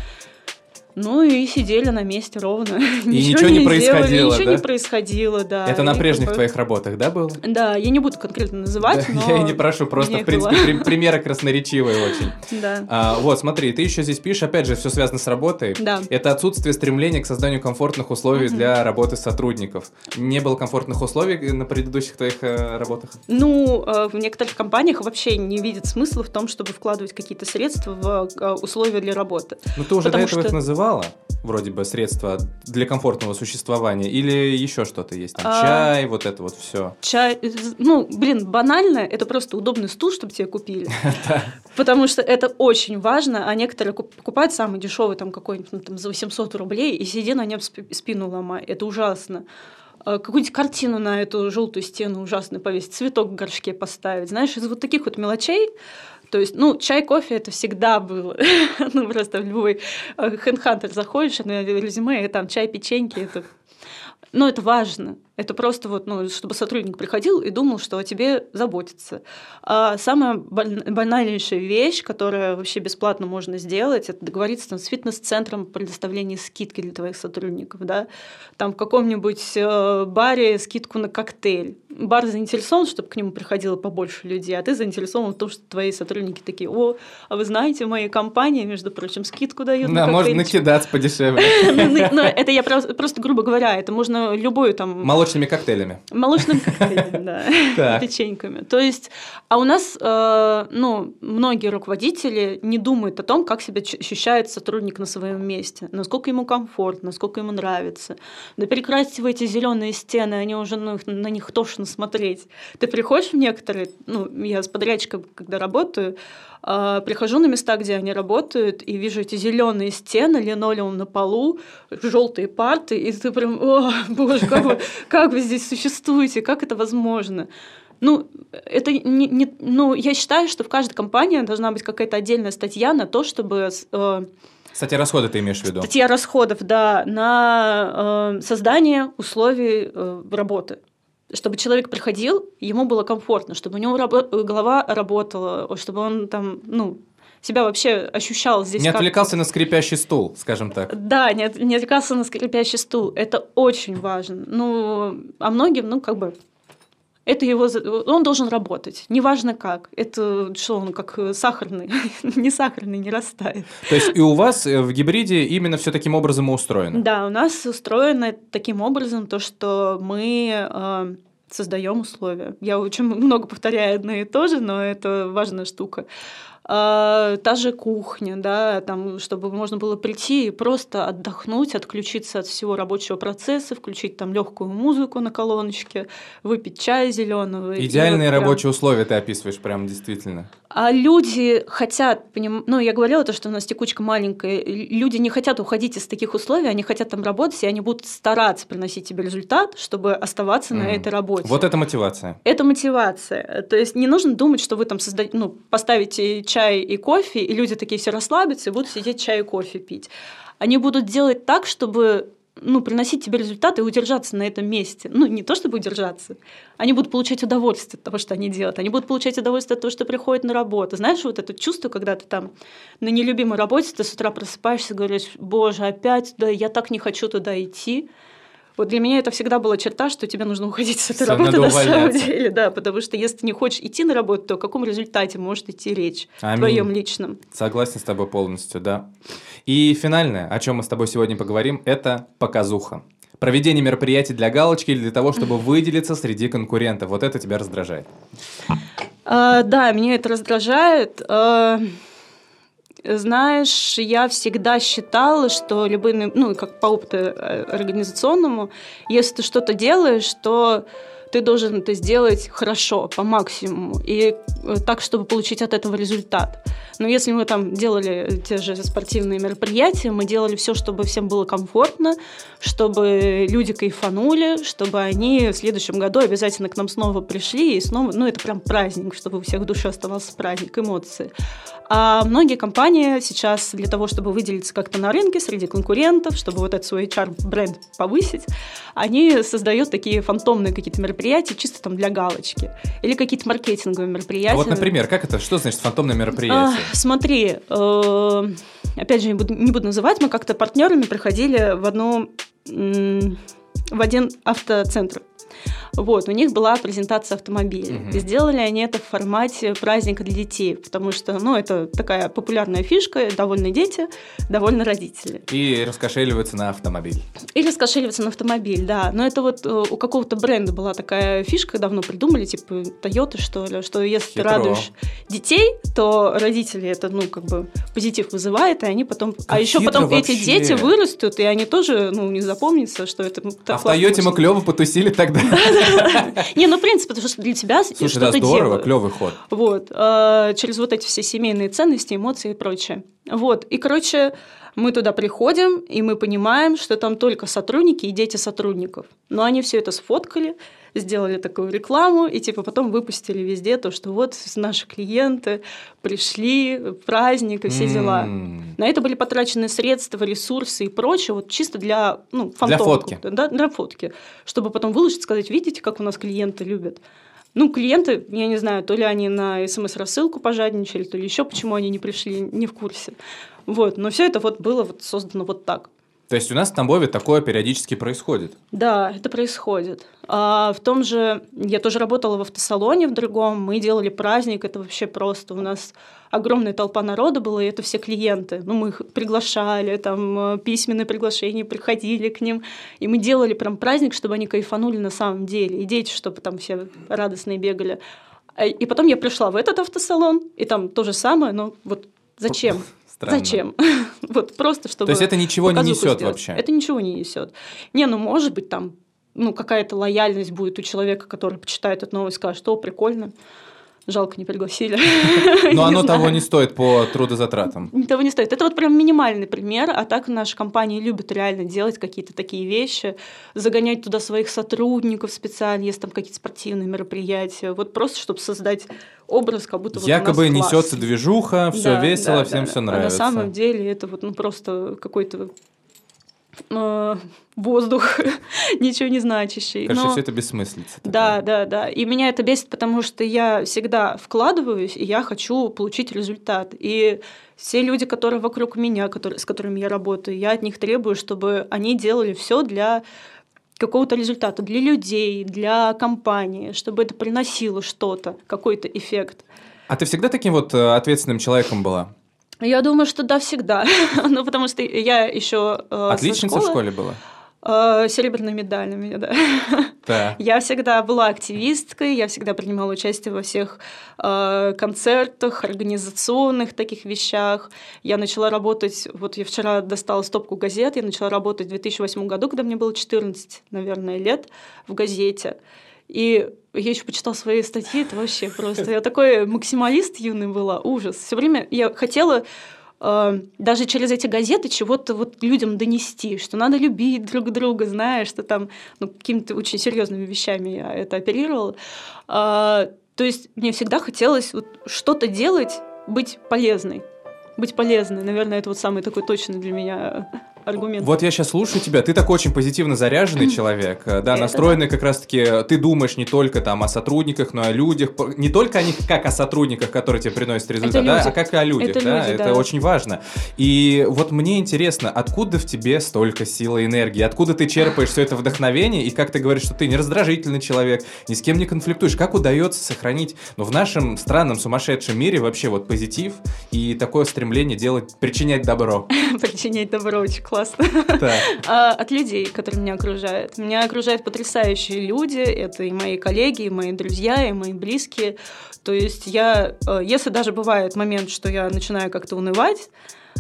Ну, и сидели на месте ровно. И ничего не происходило, Ничего не происходило, да. Это на прежних твоих работах, да, было? Да, я не буду конкретно называть, но... Я и не прошу, просто, в принципе, примеры красноречивые очень. Да. Вот, смотри, ты еще здесь пишешь, опять же, все связано с работой. Да. Это отсутствие стремления к созданию комфортных условий для работы сотрудников. Не было комфортных условий на предыдущих твоих работах? Ну, в некоторых компаниях вообще не видят смысла в том, чтобы вкладывать какие-то средства в условия для работы. Ну, ты уже до этого их называл. Вроде бы средства для комфортного существования или еще что-то есть? Там, а, чай, вот это вот все. Чай, ну, блин, банально, это просто удобный стул, чтобы тебе купили. Потому что это очень важно, а некоторые покупают самый дешевый там какой-нибудь ну, там, за восемьсот рублей и сиди на нем спину ломай. Это ужасно. Какую-нибудь картину на эту желтую стену ужасно повесить, цветок в горшке поставить. Знаешь, из вот таких вот мелочей. То есть, ну, чай, кофе – это всегда было. Ну, просто в любой хендхантер заходишь, на резюме, и там чай, печеньки. Это... Ну, это важно. Это просто вот, ну, чтобы сотрудник приходил и думал, что о тебе заботится. А самая банальнейшая вещь, которую вообще бесплатно можно сделать, это договориться там, с фитнес-центром о предоставлении скидки для твоих сотрудников. Да? Там в каком-нибудь баре скидку на коктейль. Бар заинтересован, чтобы к нему приходило побольше людей, а ты заинтересован в том, что твои сотрудники такие, о, а вы знаете, мои компании, между прочим, скидку дают да, на коктейль. Да, можно накидаться подешевле. Это я просто, грубо говоря, это можно любую там... Молочную молочными коктейлями. Молочными коктейлями, да, печеньками. То есть, а у нас, ну, многие руководители не думают о том, как себя ощущает сотрудник на своем месте, насколько ему комфортно, насколько ему нравится. Да перекрасьте вы эти зеленые стены, они уже, ну, на них тошно смотреть. Ты приходишь в некоторые, ну, я с подрядчиком, когда работаю, прихожу на места, где они работают, и вижу эти зеленые стены, линолеум на полу, желтые парты, и ты прям, о, боже, как вы, как вы здесь существуете, как это возможно? Ну, это не, не, ну, я считаю, что в каждой компании должна быть какая-то отдельная статья на то, чтобы… Э, статья расходов ты имеешь в виду? Статья расходов, да, на э, создание условий э, работы. Чтобы человек приходил, ему было комфортно, чтобы у него рабо- голова работала, чтобы он там, ну, себя вообще ощущал здесь. Не как-то. Отвлекался на скрипящий стул, скажем так. Да, не, от, не отвлекался на скрипящий стул. Это очень важно. Ну, а многим, ну, как бы, это его, он должен работать, неважно как. Это что, он как сахарный, не сахарный, не растает. То есть и у вас в гибриде именно все таким образом устроено? Да, у нас устроено таким образом то, что мы э, создаем условия. Я очень много повторяю одно и то же, но это важная штука. Э, та же кухня, да, там, чтобы можно было прийти и просто отдохнуть, отключиться от всего рабочего процесса, включить там легкую музыку на колоночке, выпить чай зеленого. Идеальные вот прям... рабочие условия ты описываешь, прям действительно. А люди хотят, поним... ну, я говорила, то, что у нас текучка маленькая, люди не хотят уходить из таких условий, они хотят там работать, и они будут стараться приносить тебе результат, чтобы оставаться mm. на этой работе. Вот это мотивация. Это мотивация. То есть не нужно думать, что вы там созда... ну, поставите чай и кофе, и люди такие все расслабятся и будут сидеть чай и кофе пить. Они будут делать так, чтобы, ну, приносить тебе результаты и удержаться на этом месте. Ну, не то чтобы удержаться. Они будут получать удовольствие от того, что они делают. Они будут получать удовольствие от того, что приходят на работу. Знаешь, вот это чувство, когда ты там на нелюбимой работе, ты с утра просыпаешься и говоришь, боже, опять туда, я так не хочу туда идти. Вот для меня это всегда была черта, что тебе нужно уходить с этой работы на самом деле. Да, потому что если ты не хочешь идти на работу, то о каком результате может идти речь? Аминь. Твоем личном. Согласен с тобой полностью, да. И финальное, о чем мы с тобой сегодня поговорим, это показуха. Проведение мероприятий для галочки или для того, чтобы выделиться среди конкурентов. Вот это тебя раздражает? А, да, меня это раздражает. А... Знаешь, я всегда считала, что любые, ну, как по опыту организационному, если ты что-то делаешь, то ты должен это сделать хорошо, по максимуму, и так, чтобы получить от этого результат. Но если мы там делали те же спортивные мероприятия, мы делали все, чтобы всем было комфортно, чтобы люди кайфанули, чтобы они в следующем году обязательно к нам снова пришли, и снова, ну, это прям праздник, чтобы у всех в душе оставался праздник, эмоции. А многие компании сейчас для того, чтобы выделиться как-то на рынке среди конкурентов, чтобы вот этот свой эйч ар-бренд повысить, они создают такие фантомные какие-то мероприятия, чисто там для галочки. Или какие-то маркетинговые мероприятия. А вот, например, как это? Что значит фантомное мероприятие? А, смотри, э, опять же, не буду, не буду называть, мы как-то партнерами приходили в, одну, в один автоцентр. Вот, у них была презентация автомобилей. Угу. Сделали они это в формате праздника для детей, потому что, ну, это такая популярная фишка, довольны дети, довольны родители. И раскошеливаются на автомобиль. И раскошеливаются на автомобиль, да. Но это вот у какого-то бренда была такая фишка, давно придумали, типа Toyota, что ли, что если Хитро. Ты радуешь детей, то родители это, ну, как бы позитив вызывает, и они потом... Как а еще потом вообще. Эти дети вырастут, и они тоже, ну, не запомнятся, что это... Ну, а в Toyota мы клево потусили тогда. Не, ну, в принципе, потому что для тебя что-то делают. Слушай, да, здорово, клевый ход. Вот, через вот эти все семейные ценности, эмоции и прочее. Вот, и, короче, мы туда приходим, и мы понимаем, что там только сотрудники и дети сотрудников. Но они все это сфоткали, сделали такую рекламу, и типа потом выпустили везде то, что вот наши клиенты пришли, праздник и все дела. Mm. На это были потрачены средства, ресурсы и прочее, вот чисто для, ну, фантомки. Для фотки. Да, для фотки. Чтобы потом выложить, сказать, видите, как у нас клиенты любят. Ну, клиенты, я не знаю, то ли они на смс-рассылку пожадничали, то ли еще почему они не пришли, не в курсе. Вот. Но все это вот было вот создано вот так. То есть у нас в Тамбове такое периодически происходит? Да, это происходит. А в том же, я тоже работала в автосалоне в другом, мы делали праздник, это вообще просто, у нас огромная толпа народа была, и это все клиенты. Ну, мы их приглашали, там письменные приглашения, приходили к ним, и мы делали прям праздник, чтобы они кайфанули на самом деле, и дети, чтобы там все радостные бегали. И потом я пришла в этот автосалон, и там то же самое, но вот зачем? Странно. Зачем? Вот просто чтобы. То есть это ничего не несет сделать. Вообще? Это ничего не несет. Не, ну может быть там ну, какая-то лояльность будет у человека, который почитает эту новость, скажет, что прикольно, жалко не пригласили. Но оно того не стоит по трудозатратам. Того не стоит. Это вот прям минимальный пример, а так наши компании любят реально делать какие-то такие вещи, загонять туда своих сотрудников специально, если там какие-то спортивные мероприятия, вот просто чтобы создать образ, как будто вот якобы несется движуха, все да, весело, да, всем да, все да. нравится. А на самом деле это вот ну, просто какой-то э, воздух, ничего не значащий. Короче, но все это бессмыслица. Да, да, да. И меня это бесит, потому что я всегда вкладываюсь, и я хочу получить результат. И все люди, которые вокруг меня, которые, с которыми я работаю, я от них требую, чтобы они делали все для какого-то результата, для людей, для компании, чтобы это приносило что-то, какой-то эффект. А ты всегда таким вот ответственным человеком была? Я думаю, что да, всегда. Ну, потому что я еще э, отличница в школе была? Э, серебряная медаль у меня, да. да. Я всегда была активисткой, я всегда принимала участие во всех э, концертах, организационных таких вещах. Я начала работать, вот я вчера достала стопку газет, я начала работать в две тысячи восьмом году, когда мне было четырнадцать, наверное, лет, в газете. И я еще почитала свои статьи, это вообще просто... Я такой максималист юный была, ужас. Все время я хотела э, даже через эти газеты чего-то вот людям донести, что надо любить друг друга, зная, что там ну, какими-то очень серьезными вещами я это оперировала. Э, то есть мне всегда хотелось вот что-то делать, быть полезной. Быть полезной, наверное, это вот самый такой точный для меня... аргумент. Вот я сейчас слушаю тебя, ты такой очень позитивно заряженный человек, да, настроенный как раз-таки, ты думаешь не только там о сотрудниках, но и о людях, не только о них, как о сотрудниках, которые тебе приносят результат, да, а как и о людях, это да, люди, это да. очень важно. И вот мне интересно, откуда в тебе столько силы и энергии, откуда ты черпаешь все это вдохновение, и как ты говоришь, что ты не раздражительный человек, ни с кем не конфликтуешь, как удается сохранить, ну, в нашем странном сумасшедшем мире вообще вот позитив и такое стремление делать, причинять добро. Причинять добро, очень классно. Да. От людей, которые меня окружают. Меня окружают потрясающие люди. Это и мои коллеги, и мои друзья, и мои близкие. То есть я, если даже бывает момент, что я начинаю как-то унывать,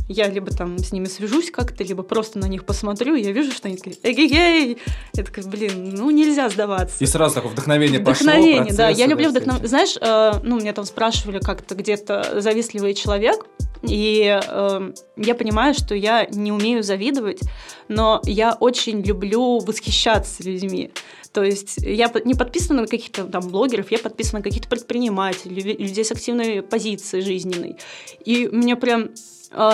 я либо там с ними свяжусь как-то, либо просто на них посмотрю, и я вижу, что они такие «эгегей!» Я такая, блин, ну нельзя сдаваться. И сразу такое вдохновение, вдохновение пошло. Вдохновение, да, я люблю вдохновение. Знаешь, э, ну меня там спрашивали как-то где-то завистливый человек, и э, я понимаю, что я не умею завидовать, но я очень люблю восхищаться людьми. То есть я не подписана на каких-то там блогеров, я подписана на каких-то предпринимателей, людей с активной позицией жизненной. И мне прям...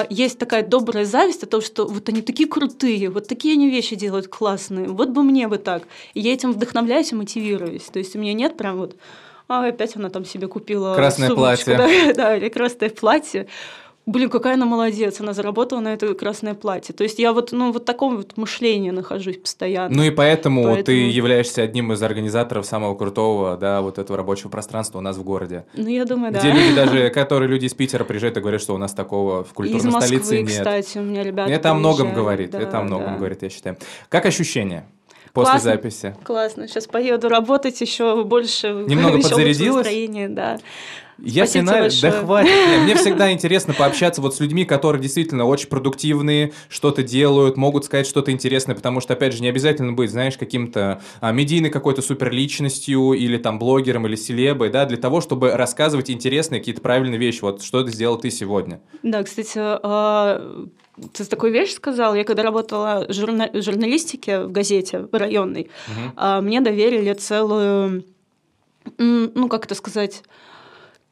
есть такая добрая зависть о том, что вот они такие крутые, вот такие они вещи делают классные, вот бы мне бы так. И я этим вдохновляюсь и мотивируюсь. То есть у меня нет прям вот, а опять она там себе купила красное сумочку, платье. Да, да, или красное платье. Блин, какая она молодец, она заработала на это красное платье. То есть я вот, ну, вот в таком вот мышлении нахожусь постоянно. Ну и поэтому, поэтому ты являешься одним из организаторов самого крутого, да, вот этого рабочего пространства у нас в городе. Ну, я думаю, да. Где люди даже, которые люди из Питера приезжают и говорят, что у нас такого в культурной столице нет. Из Москвы, кстати, у меня ребята приезжают. Это о многом говорит, да, это о многом да. говорит, я считаю. Как ощущения? После классно, записи. Классно. Сейчас поеду работать еще больше. Немного еще подзарядилась? Настроение, да. Я финаль... Да хватит. Нет, мне всегда интересно пообщаться вот с людьми, которые действительно очень продуктивные, что-то делают, могут сказать что-то интересное, потому что, опять же, не обязательно быть, знаешь, каким-то а, медийной какой-то суперличностью или там блогером, или селебой, да, для того, чтобы рассказывать интересные какие-то правильные вещи. Вот что ты сделал ты сегодня. Да, кстати, а... ты такую вещь сказал. Я когда работала в журна... журналистике в газете в районной, угу. мне доверили целую, ну, как это сказать...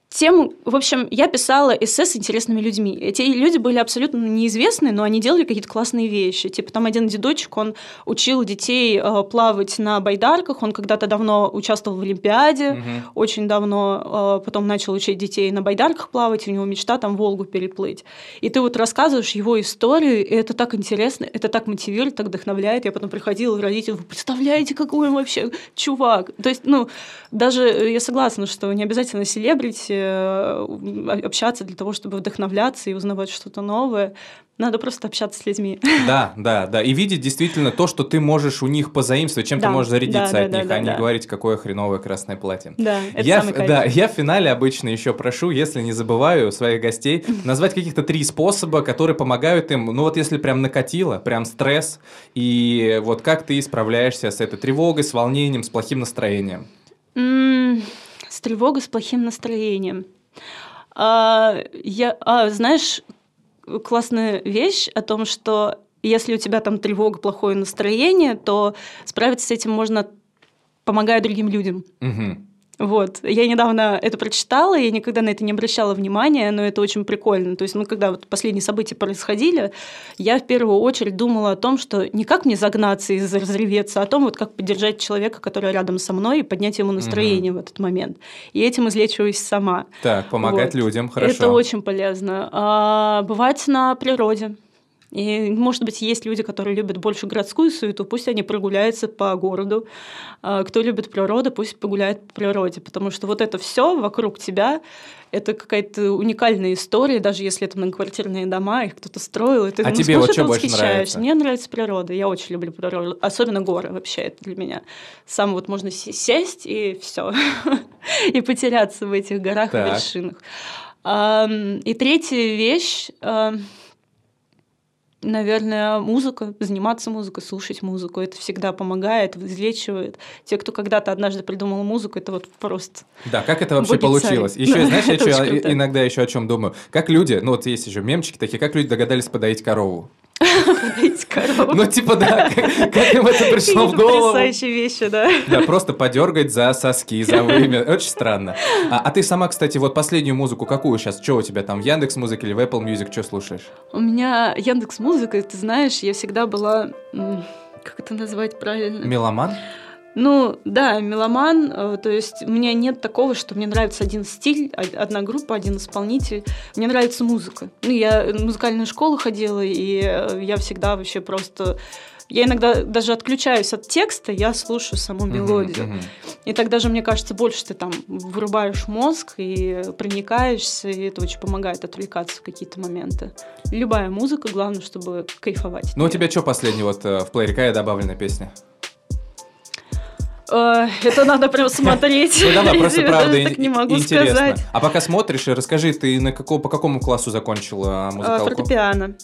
тему, в общем, я писала эссе с интересными людьми. Эти люди были абсолютно неизвестны, но они делали какие-то классные вещи. Типа там один дедочек, он учил детей э, плавать на байдарках, он когда-то давно участвовал в Олимпиаде, угу. очень давно, э, потом начал учить детей на байдарках плавать, у него мечта там Волгу переплыть. И ты вот рассказываешь его историю, и это так интересно, это так мотивирует, так вдохновляет. Я потом приходила к родителям, вы представляете, какой он вообще чувак. То есть, ну, даже я согласна, что не обязательно селебрити, общаться для того, чтобы вдохновляться и узнавать что-то новое. Надо просто общаться с людьми. Да, да, да. И видеть действительно то, что ты можешь у них позаимствовать, чем да, ты можешь зарядиться да, от да, них, да, а да, не да. говорить, какое хреновое красное платье. Да, это я, самый да, я в финале обычно еще прошу, если не забываю своих гостей, назвать каких-то три способа, которые помогают им, ну вот если прям накатило, прям стресс, и вот как ты справляешься с этой тревогой, с волнением, с плохим настроением? Mm. С тревогой, с плохим настроением. А, я, а, знаешь, классная вещь о том, что если у тебя там тревога, плохое настроение, то справиться с этим можно, помогая другим людям. Угу. Вот. Я недавно это прочитала, я никогда на это не обращала внимания, но это очень прикольно. То есть, ну, когда вот последние события происходили, я в первую очередь думала о том, что не как мне загнаться и разреветься, а о том, вот как поддержать человека, который рядом со мной, и поднять ему настроение угу. в этот момент. И этим излечиваюсь сама. Так, помогать вот. людям, хорошо. Это очень полезно. А, бывать на природе. И, может быть, есть люди, которые любят больше городскую суету, пусть они прогуляются по городу. Кто любит природу, пусть погуляет по природе, потому что вот это все вокруг тебя – это какая-то уникальная история, даже если это многоквартирные дома, их кто-то строил, и ты а ну, тебе вот что больше нравится? Мне нравится природа, я очень люблю природу, особенно горы вообще, это для меня. Сам вот можно сесть и все, и потеряться в этих горах и вершинах. И третья вещь – наверное, музыка, заниматься музыкой, слушать музыку. Это всегда помогает, излечивает. Те, кто когда-то однажды придумал музыку, это вот просто... Да, как это вообще получилось? Царь. Еще, знаешь, я еще, иногда еще о чем думаю. Как люди, ну вот есть еще мемчики такие, как люди догадались подоить корову? Подоить корову. Ну, типа, да, как им это пришло в голову? Потрясающие вещи, да. Да, просто подергать за соски, за вымя. Очень странно. А ты сама, кстати, вот последнюю музыку какую сейчас? Что у тебя там, в Яндекс.Музыке или в Apple Music? Что слушаешь? У меня Яндекс.Музыка, ты знаешь, я всегда была... Как это назвать правильно? Меломан? Ну, да, меломан, то есть у меня нет такого, что мне нравится один стиль, одна группа, один исполнитель, мне нравится музыка. Ну, я в музыкальную школу ходила, и я всегда вообще просто... Я иногда даже отключаюсь от текста, я слушаю саму мелодию. Uh-huh, uh-huh. И так даже, мне кажется, больше ты там вырубаешь мозг и проникаешься, и это очень помогает отвлекаться в какие-то моменты. Любая музыка, главное, чтобы кайфовать. Ну, у тебя что последний вот в плеере, какая добавленная песня? Это надо прям смотреть. Ну, давай, просто правда интересно. А пока смотришь, расскажи, ты на какого, по какому классу закончила музыкалку? Фортепиано.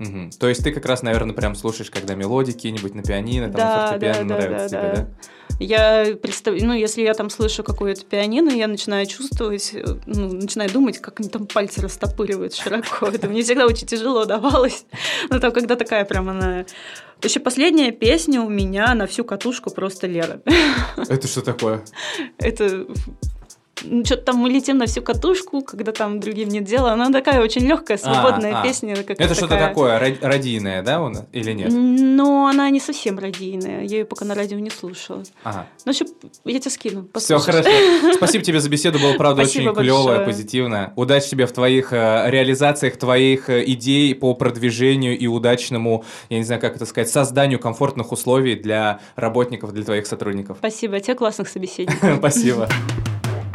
Угу. То есть ты как раз, наверное, прям слушаешь, когда мелодии какие-нибудь на пианино, да, там фортепиано да, нравится да, тебе, да? да? Я представляю, ну, если я там слышу какое-то пианино, я начинаю чувствовать, ну, начинаю думать, как они там пальцы растопыривают широко. Это мне всегда очень тяжело давалось. Но там, когда такая прям она... Еще последняя песня у меня на всю катушку просто Лера. Это что такое? Это... Ну, что-то там мы летим на всю катушку, когда там другим нет дела. Она такая очень легкая, свободная а, песня. А. Это что-то такая... такое радийное, да, у нас? Или нет? Ну, она не совсем радийная. Я ее пока на радио не слушала. Ага. Ну, еще я тебе скину. Послушаешь. Все хорошо. Спасибо тебе за беседу. Было, правда, Спасибо очень клевая, позитивная. Удачи тебе в твоих реализациях, твоих идей по продвижению и удачному, я не знаю, как это сказать, созданию комфортных условий для работников, для твоих сотрудников. Спасибо. А тебе классных собеседников. Спасибо.